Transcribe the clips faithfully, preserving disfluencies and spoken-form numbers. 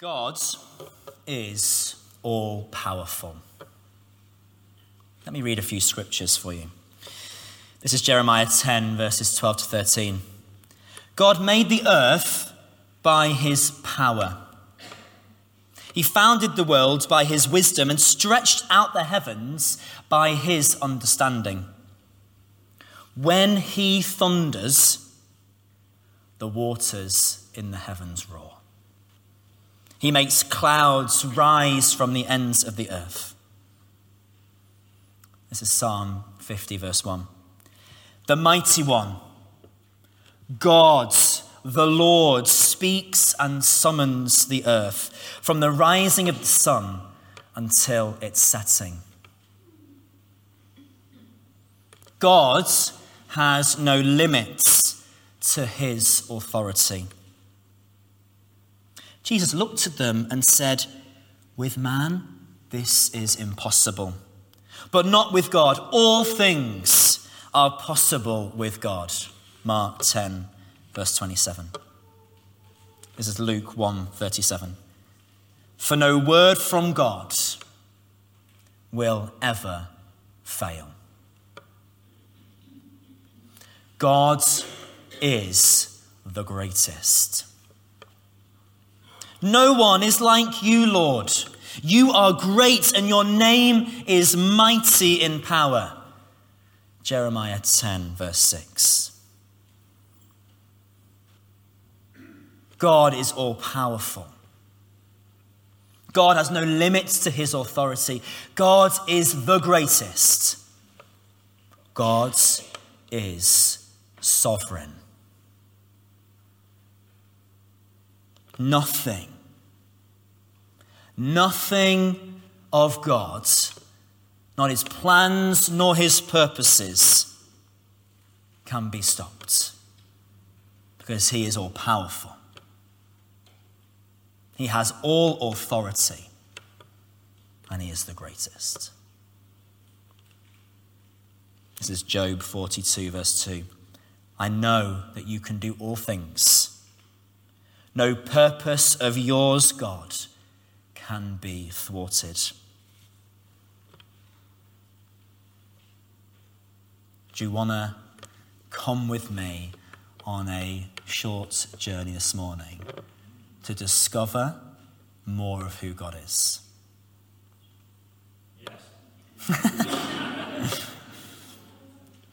God is all-powerful. Let me read a few scriptures for you. This is Jeremiah ten, verses twelve to thirteen. God made the earth by his power. He founded the world by his wisdom and stretched out the heavens by his understanding. When he thunders, the waters in the heavens roar. He makes clouds rise from the ends of the earth. This is Psalm fifty, verse one. The mighty one, God, the Lord, speaks and summons the earth from the rising of the sun until its setting. God has no limits to his authority. Jesus looked at them and said, "With man, this is impossible, but not with God. All things are possible with God." Mark ten, verse twenty-seven. This is Luke one thirty-seven. For no word from God will ever fail. God is the greatest. No one is like you, Lord. You are great and your name is mighty in power. Jeremiah ten, verse six. God is all-powerful. God has no limits to his authority. God is the greatest. God is sovereign. Nothing, nothing of God, not his plans nor his purposes, can be stopped because he is all-powerful. He has all authority and he is the greatest. This is Job forty-two, verse two. I know that you can do all things. No purpose of yours, God, can be thwarted. Do you want to come with me on a short journey this morning to discover more of who God is? Yes.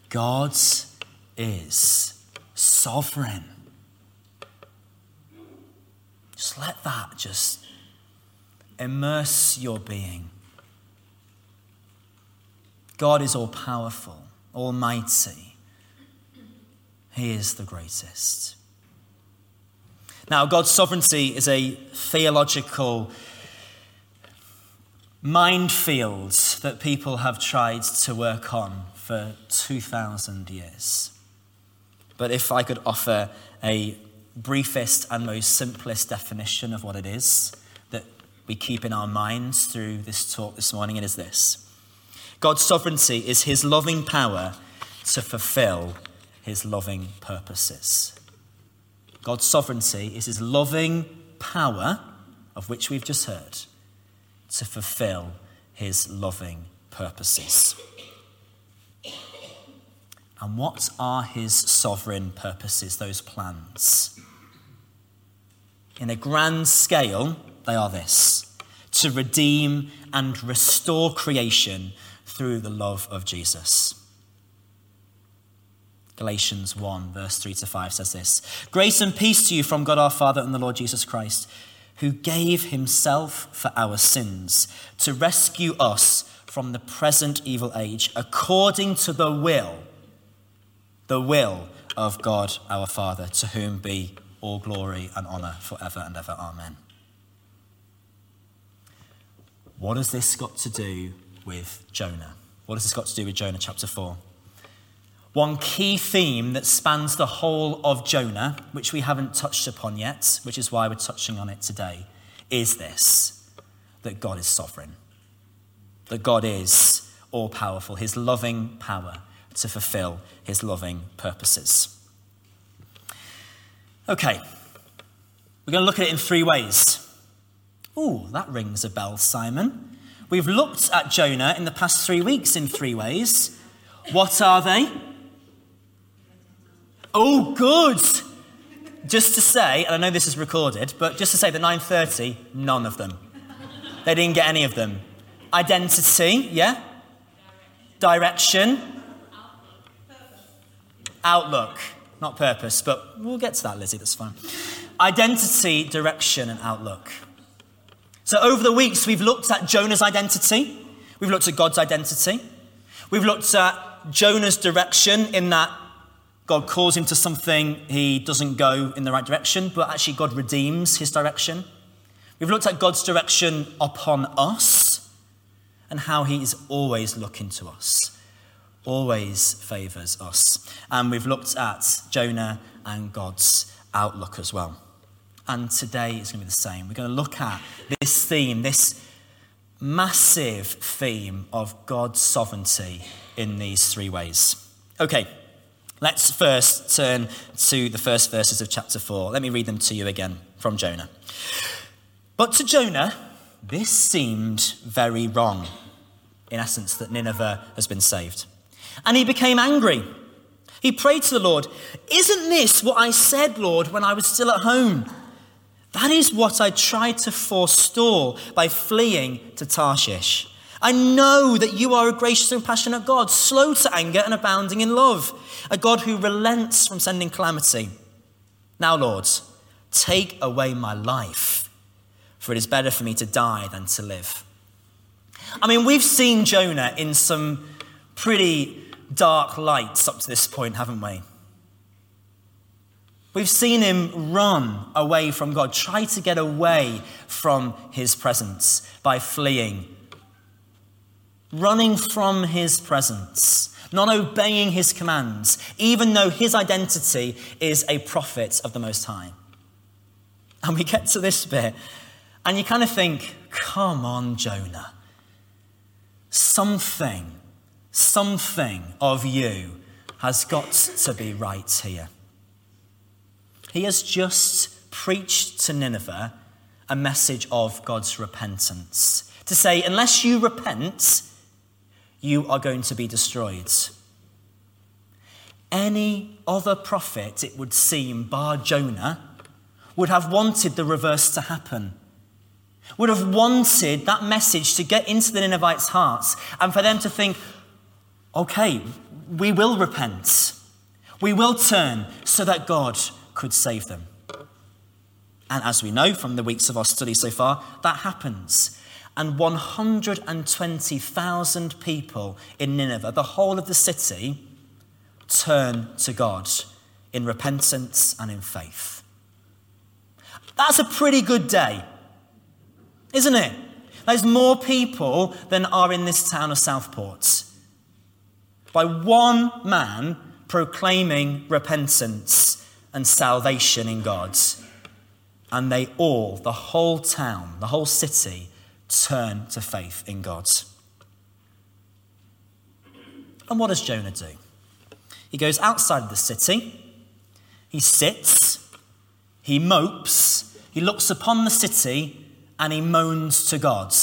God is sovereign. Just let that just immerse your being. God is all-powerful, almighty. He is the greatest. Now, God's sovereignty is a theological minefield that people have tried to work on for two thousand years. But if I could offer a briefest and most simplest definition of what it is that we keep in our minds through this talk this morning, it is this. God's sovereignty is his loving power to fulfill his loving purposes. God's sovereignty is his loving power, of which we've just heard, to fulfill his loving purposes. And what are his sovereign purposes, those plans? In a grand scale, they are this: to redeem and restore creation through the love of Jesus. Galatians one, verse three to five says this: Grace and peace to you from God our Father and the Lord Jesus Christ, who gave himself for our sins to rescue us from the present evil age, according to the will The will of God our Father, to whom be all glory and honour forever and ever. Amen. What has this got to do with Jonah? What has this got to do with Jonah chapter four? One key theme that spans the whole of Jonah, which we haven't touched upon yet, which is why we're touching on it today, is this: that God is sovereign, that God is all-powerful, his loving power to fulfill his loving purposes. Okay, we're going to look at it in three ways. Oh, that rings a bell, Simon. We've looked at Jonah in the past three weeks in three ways. What are they? Oh, good. Just to say, and I know this is recorded, but just to say the nine thirty, none of them. They didn't get any of them. Identity, yeah? Direction. Outlook. Not purpose, but we'll get to that, Lizzie, that's fine. Identity, direction, and outlook. So over the weeks, we've looked at Jonah's identity. We've looked at God's identity. We've looked at Jonah's direction in that God calls him to something, he doesn't go in the right direction, but actually God redeems his direction. We've looked at God's direction upon us and how he is always looking to us. Always favours us. And we've looked at Jonah and God's outlook as well. And today is going to be the same. We're going to look at this theme, this massive theme of God's sovereignty in these three ways. Okay, let's first turn to the first verses of chapter four. Let me read them to you again from Jonah. But to Jonah, this seemed very wrong. In essence, that Nineveh has been saved. And he became angry. He prayed to the Lord, "Isn't this what I said, Lord, when I was still at home? That is what I tried to forestall by fleeing to Tarshish. I know that you are a gracious and passionate God, slow to anger and abounding in love, a God who relents from sending calamity. Now, Lord, take away my life, for it is better for me to die than to live." I mean, we've seen Jonah in some pretty dark lights up to this point, haven't we? We've seen him run away from God, try to get away from his presence by fleeing, running from his presence, not obeying his commands, even though his identity is a prophet of the Most High. And we get to this bit, and you kind of think, come on, Jonah. Something Something of you has got to be right here. He has just preached to Nineveh a message of God's repentance. To say, unless you repent, you are going to be destroyed. Any other prophet, it would seem, bar Jonah, would have wanted the reverse to happen. Would have wanted that message to get into the Ninevites' hearts and for them to think, okay, we will repent. We will turn so that God could save them. And as we know from the weeks of our study so far, that happens. And one hundred twenty thousand people in Nineveh, the whole of the city, turn to God in repentance and in faith. That's a pretty good day, isn't it? There's more people than are in this town of Southport. By one man proclaiming repentance and salvation in God. And they all, the whole town, the whole city, turn to faith in God. And what does Jonah do? He goes outside of the city, he sits, he mopes, he looks upon the city, and he moans to God.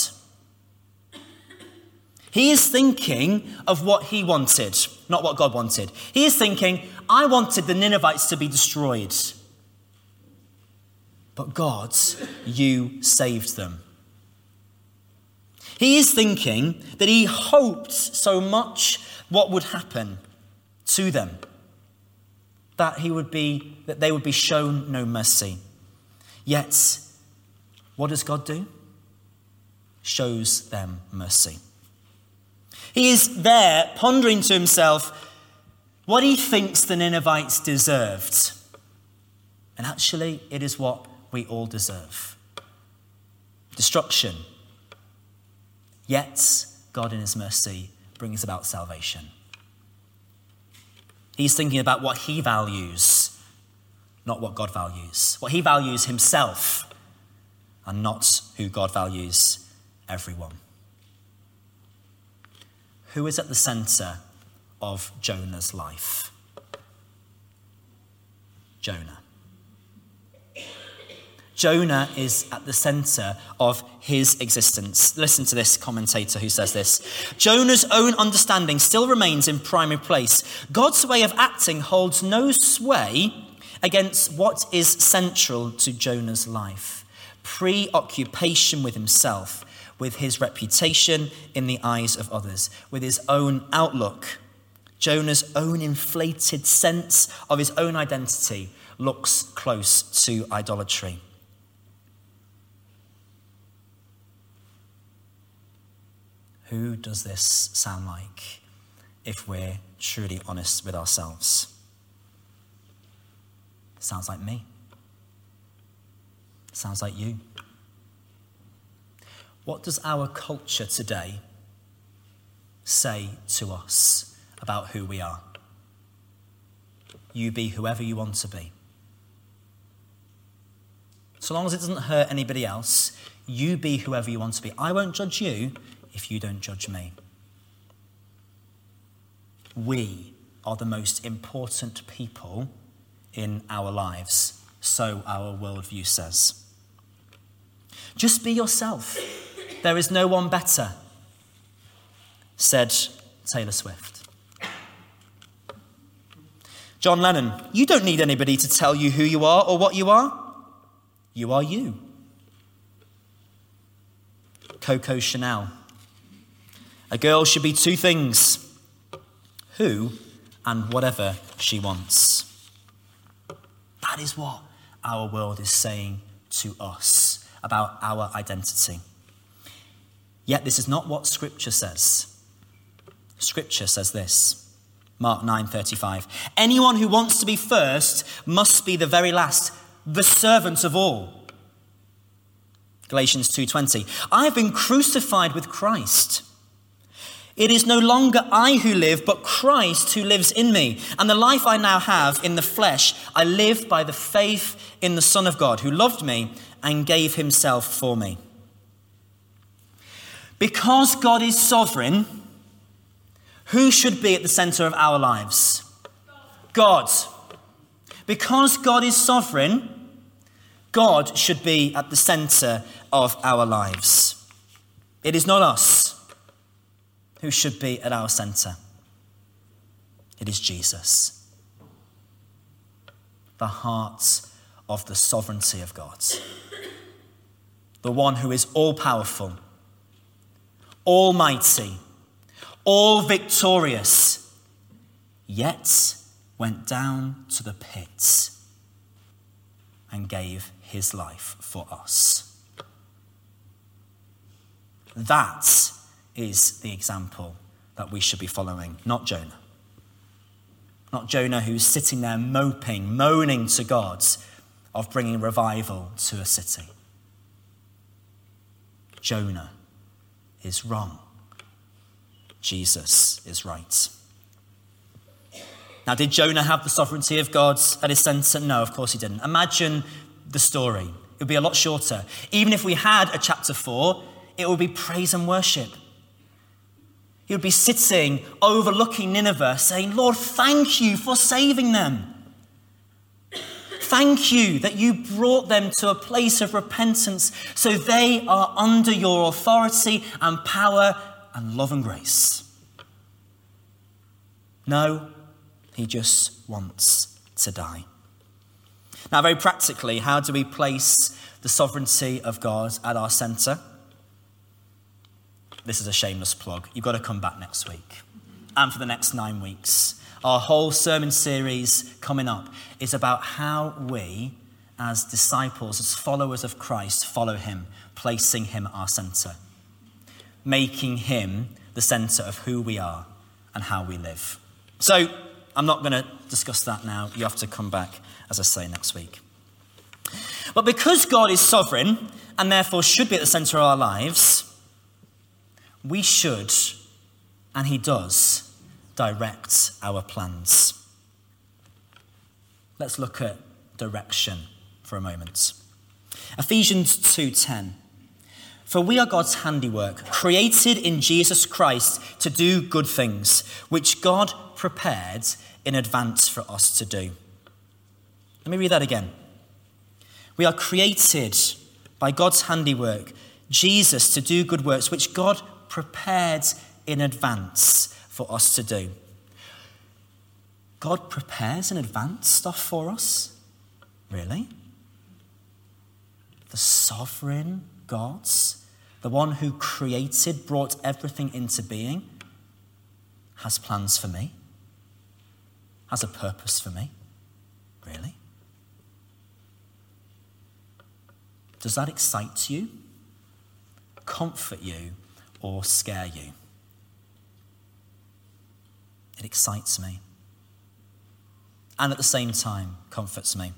He is thinking of what he wanted, not what God wanted. He is thinking, I wanted the Ninevites to be destroyed. But God, you saved them. He is thinking that he hoped so much what would happen to them, that he would be, that they would be shown no mercy. Yet, what does God do? Shows them mercy. He is there pondering to himself what he thinks the Ninevites deserved. And actually, it is what we all deserve. Destruction. Yet, God in his mercy brings about salvation. He's thinking about what he values, not what God values. What he values himself, and not who God values everyone. Who is at the centre of Jonah's life? Jonah. Jonah is at the center of his existence. Listen to this commentator who says this. Jonah's own understanding still remains in primary place. God's way of acting holds no sway against what is central to Jonah's life. Preoccupation with himself, with his reputation in the eyes of others, with his own outlook. Jonah's own inflated sense of his own identity looks close to idolatry. Who does this sound like if we're truly honest with ourselves? Sounds like me. Sounds like you. What does our culture today say to us about who we are? You be whoever you want to be. So long as it doesn't hurt anybody else, you be whoever you want to be. I won't judge you if you don't judge me. We are the most important people in our lives, so our worldview says. Just be yourself. There is no one better, said Taylor Swift. John Lennon, you don't need anybody to tell you who you are or what you are. You are you. Coco Chanel, a girl should be two things, who and whatever she wants. That is what our world is saying to us about our identity. Yet this is not what Scripture says. Scripture says this, Mark nine thirty-five. Anyone who wants to be first must be the very last, the servant of all. Galatians two twenty. I have been crucified with Christ. It is no longer I who live, but Christ who lives in me. And the life I now have in the flesh, I live by the faith in the Son of God, who loved me and gave himself for me. Because God is sovereign, who should be at the center of our lives? God. Because God is sovereign, God should be at the center of our lives. It is not us who should be at our center. It is Jesus, the heart of the sovereignty of God, the one who is all-powerful, almighty, all-victorious, yet went down to the pit and gave his life for us. That is the example that we should be following, not Jonah. Not Jonah who's sitting there moping, moaning to God of bringing revival to a city. Jonah is wrong. Jesus is right. Now, did Jonah have the sovereignty of God at his center? No, of course he didn't. Imagine the story. It would be a lot shorter. Even if we had a chapter four, it would be praise and worship. He would be sitting, overlooking Nineveh, saying, Lord, thank you for saving them. Thank you that you brought them to a place of repentance so they are under your authority and power and love and grace. No, he just wants to die. Now, very practically, how do we place the sovereignty of God at our centre? This is a shameless plug. You've got to come back next week and for the next nine weeks. Our whole sermon series coming up is about how we, as disciples, as followers of Christ, follow him, placing him our centre, making him the centre of who we are and how we live. So I'm not going to discuss that now. You have to come back, as I say, next week. But because God is sovereign and therefore should be at the centre of our lives, we should, and he does, direct our plans. Let's look at direction for a moment. Ephesians two ten. For we are God's handiwork, created in Jesus Christ to do good things, which God prepared in advance for us to do. Let me read that again. We are created by God's handiwork, Jesus, to do good works, which God prepared in advance for us to do. God prepares in advance stuff for us? Really? The sovereign God, the one who created, brought everything into being, has plans for me, has a purpose for me. Really? Does that excite you, comfort you, or scare you? It excites me. And at the same time, comforts me.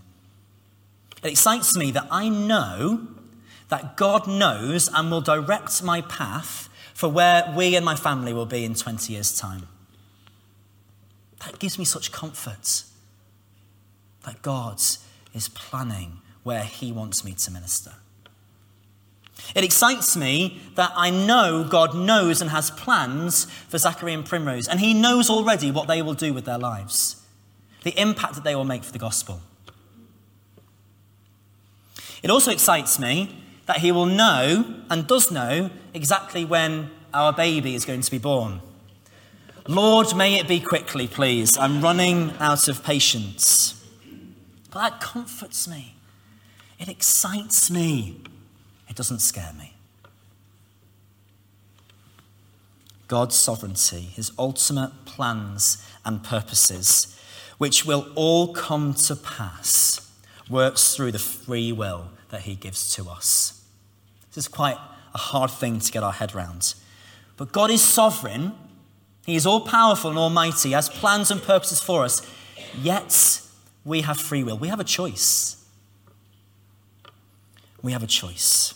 It excites me that I know that God knows and will direct my path for where we and my family will be in twenty years' time. That gives me such comfort that God is planning where he wants me to minister. It excites me that I know God knows and has plans for Zachary and Primrose, and he knows already what they will do with their lives, the impact that they will make for the gospel. It also excites me that he will know and does know exactly when our baby is going to be born. Lord, may it be quickly, please. I'm running out of patience. But that comforts me. It excites me. It doesn't scare me. God's sovereignty, his ultimate plans and purposes, which will all come to pass, works through the free will that he gives to us. This is quite a hard thing to get our head round. But God is sovereign. He is all-powerful and almighty, has plans and purposes for us. Yet we have free will. We have a choice. We have a choice.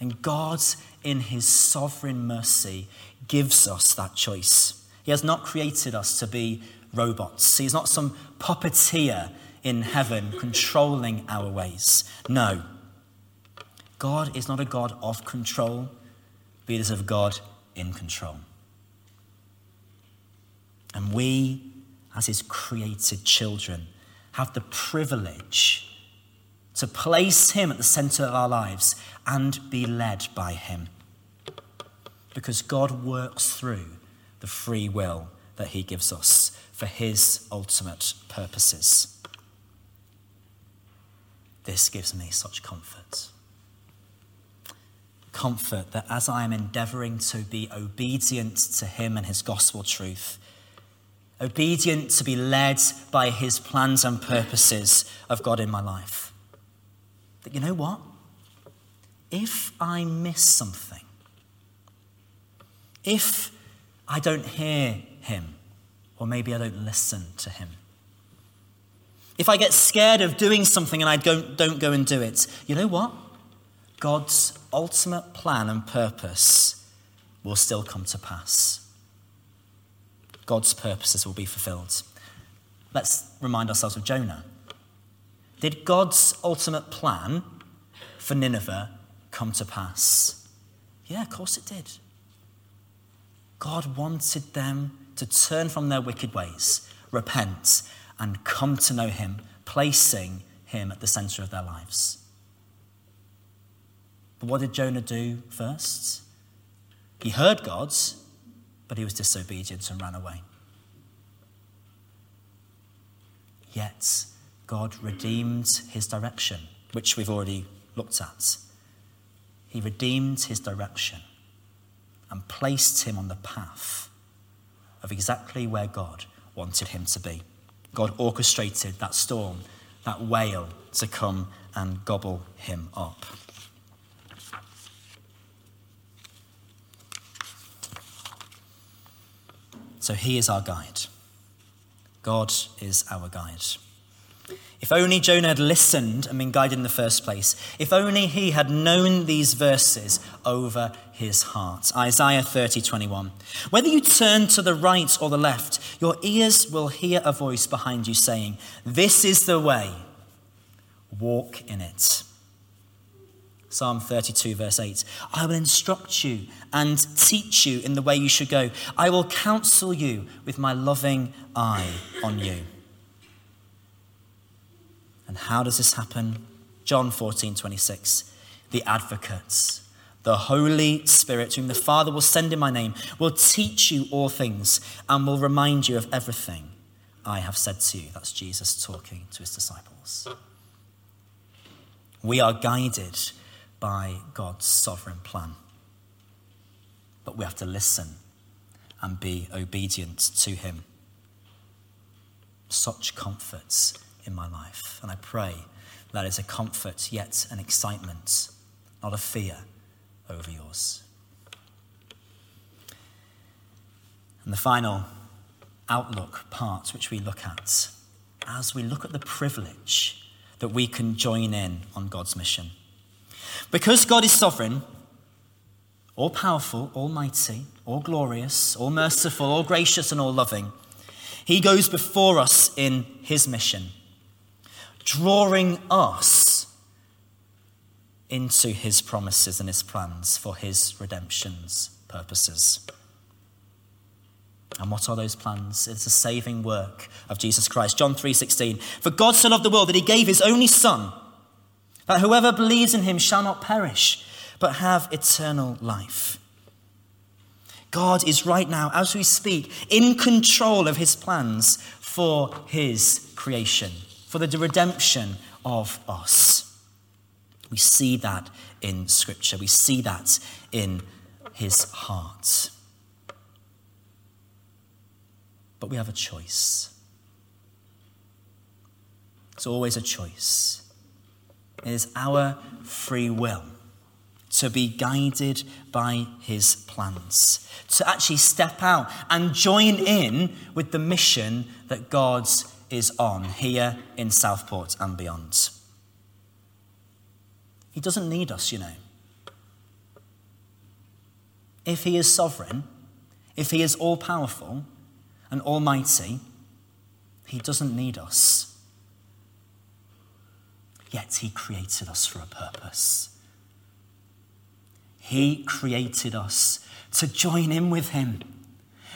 And God, in his sovereign mercy, gives us that choice. He has not created us to be robots. He's not some puppeteer in heaven controlling our ways. No. God is not a God of control, but he is a God in control. And we, as his created children, have the privilege to place him at the center of our lives and be led by him. Because God works through the free will that he gives us for his ultimate purposes. This gives me such comfort. Comfort that as I am endeavoring to be obedient to him and his gospel truth, obedient to be led by his plans and purposes of God in my life, that you know what? If I miss something, if I don't hear him, or maybe I don't listen to him, if I get scared of doing something and I don't, don't go and do it, you know what? God's ultimate plan and purpose will still come to pass. God's purposes will be fulfilled. Let's remind ourselves of Jonah. Did God's ultimate plan for Nineveh come to pass? Yeah, of course it did. God wanted them to turn from their wicked ways, repent, and come to know him, placing him at the center of their lives. But what did Jonah do first? He heard God, but he was disobedient and ran away. Yet God redeemed his direction, which we've already looked at. He redeemed his direction and placed him on the path of exactly where God wanted him to be. God orchestrated that storm, that whale, to come and gobble him up. So he is our guide. God is our guide. If only Jonah had listened and been guided in the first place. If only he had known these verses over his heart. Isaiah thirty, twenty-one. Whether you turn to the right or the left, your ears will hear a voice behind you saying, "This is the way, walk in it." Psalm thirty-two, verse eight. I will instruct you and teach you in the way you should go. I will counsel you with my loving eye on you. And how does this happen? John fourteen twenty-six, the advocates, the Holy Spirit, whom the Father will send in my name, will teach you all things and will remind you of everything I have said to you. That's Jesus talking to his disciples. We are guided by God's sovereign plan, but we have to listen and be obedient to him. Such comforts in my life, and I pray that is a comfort, yet an excitement, not a fear over yours. And the final outlook part, which we look at, as we look at the privilege that we can join in on God's mission. Because God is sovereign, all powerful, almighty, all glorious, all merciful, all gracious, and all loving, he goes before us in his mission, drawing us into his promises and his plans for his redemption's purposes. And what are those plans? It's the saving work of Jesus Christ. John three sixteen, for God so loved the world that he gave his only son, that whoever believes in him shall not perish, but have eternal life. God is right now, as we speak, in control of his plans for his creation, for the redemption of us. We see that in Scripture. We see that in his heart. But we have a choice. It's always a choice. It is our free will to be guided by his plans, to actually step out and join in with the mission that God's is on here in Southport and beyond. He doesn't need us, you know. If he is sovereign, if he is all-powerful and almighty, he doesn't need us. Yet he created us for a purpose. He created us to join in with him,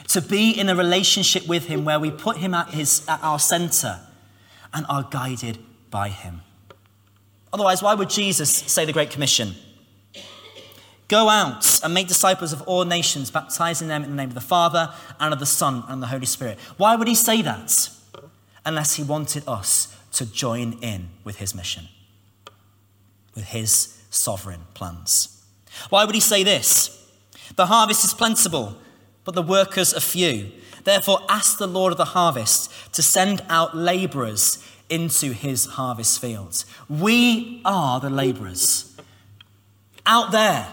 to be in a relationship with him where we put him at his at our center and are guided by him. Otherwise, why would Jesus say the Great Commission? Go out and make disciples of all nations, baptizing them in the name of the Father and of the Son and the Holy Spirit. Why would he say that? Unless he wanted us to join in with his mission, with his sovereign plans. Why would he say this? The harvest is plentiful, but the workers are few. Therefore, ask the Lord of the harvest to send out laborers into his harvest fields. We are the laborers. Out there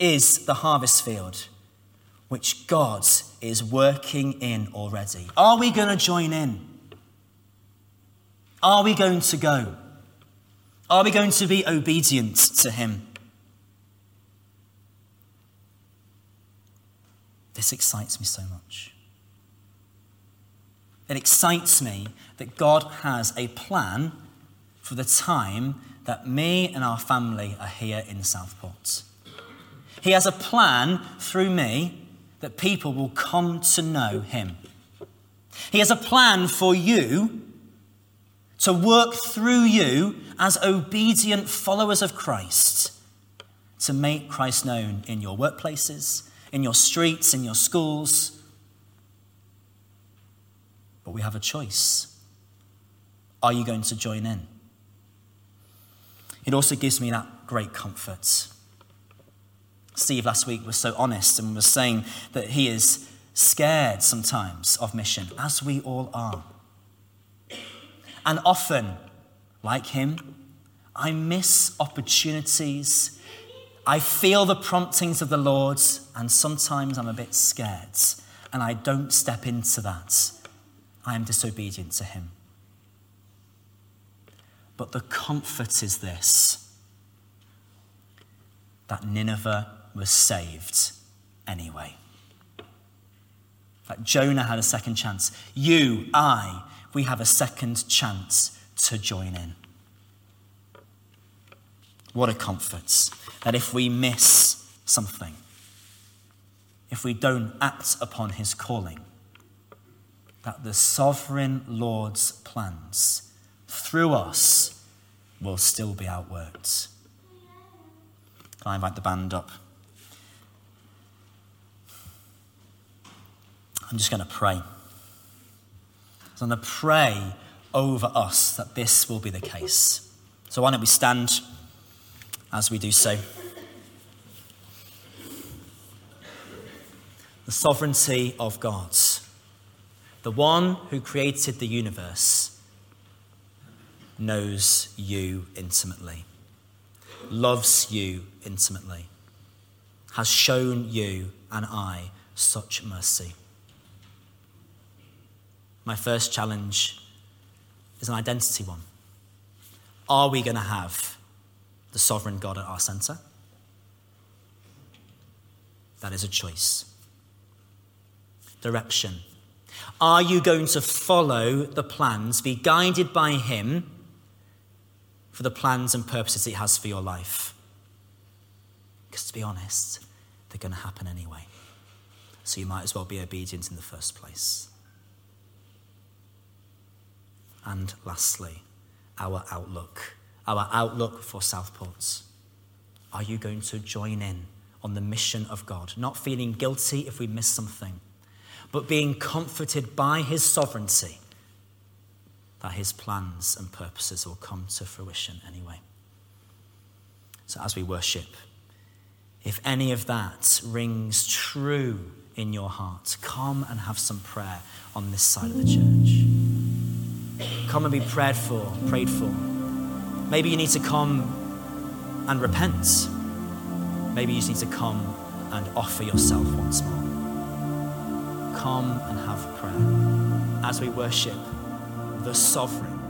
is the harvest field, which God is working in already. Are we going to join in? Are we going to go? Are we going to be obedient to him? This excites me so much. It excites me that God has a plan for the time that me and our family are here in Southport. He has a plan through me that people will come to know him. He has a plan for you to work through you as obedient followers of Christ to make Christ known in your workplaces, in your streets, in your schools. But we have a choice. Are you going to join in? It also gives me that great comfort. Steve last week was so honest and was saying that he is scared sometimes of mission, as we all are. And often, like him, I miss opportunities. I feel the promptings of the Lord, and sometimes I'm a bit scared, and I don't step into that. I am disobedient to him. But the comfort is this, that Nineveh was saved anyway. That Jonah had a second chance. You, I, we have a second chance to join in. What a comfort that if we miss something, if we don't act upon his calling, that the sovereign Lord's plans through us will still be outworked. Can I invite the band up? I'm just going to pray. So I'm going to pray over us that this will be the case. So why don't we stand as we do so. The sovereignty of God, the one who created the universe, knows you intimately, loves you intimately, has shown you and I such mercy. My first challenge is an identity one. Are we going to have the sovereign God at our centre? That is a choice. Direction. Are you going to follow the plans, be guided by him for the plans and purposes he has for your life? Because to be honest, they're going to happen anyway. So you might as well be obedient in the first place. And lastly, our outlook, our outlook for Southport. Are you going to join in on the mission of God? Not feeling guilty if we miss something, but being comforted by his sovereignty that his plans and purposes will come to fruition anyway. So as we worship, if any of that rings true in your heart, come and have some prayer on this side of the church. Come and be prayed for, prayed for. Maybe you need to come and repent. Maybe you just need to come and offer yourself once more. Come and have prayer as we worship the sovereign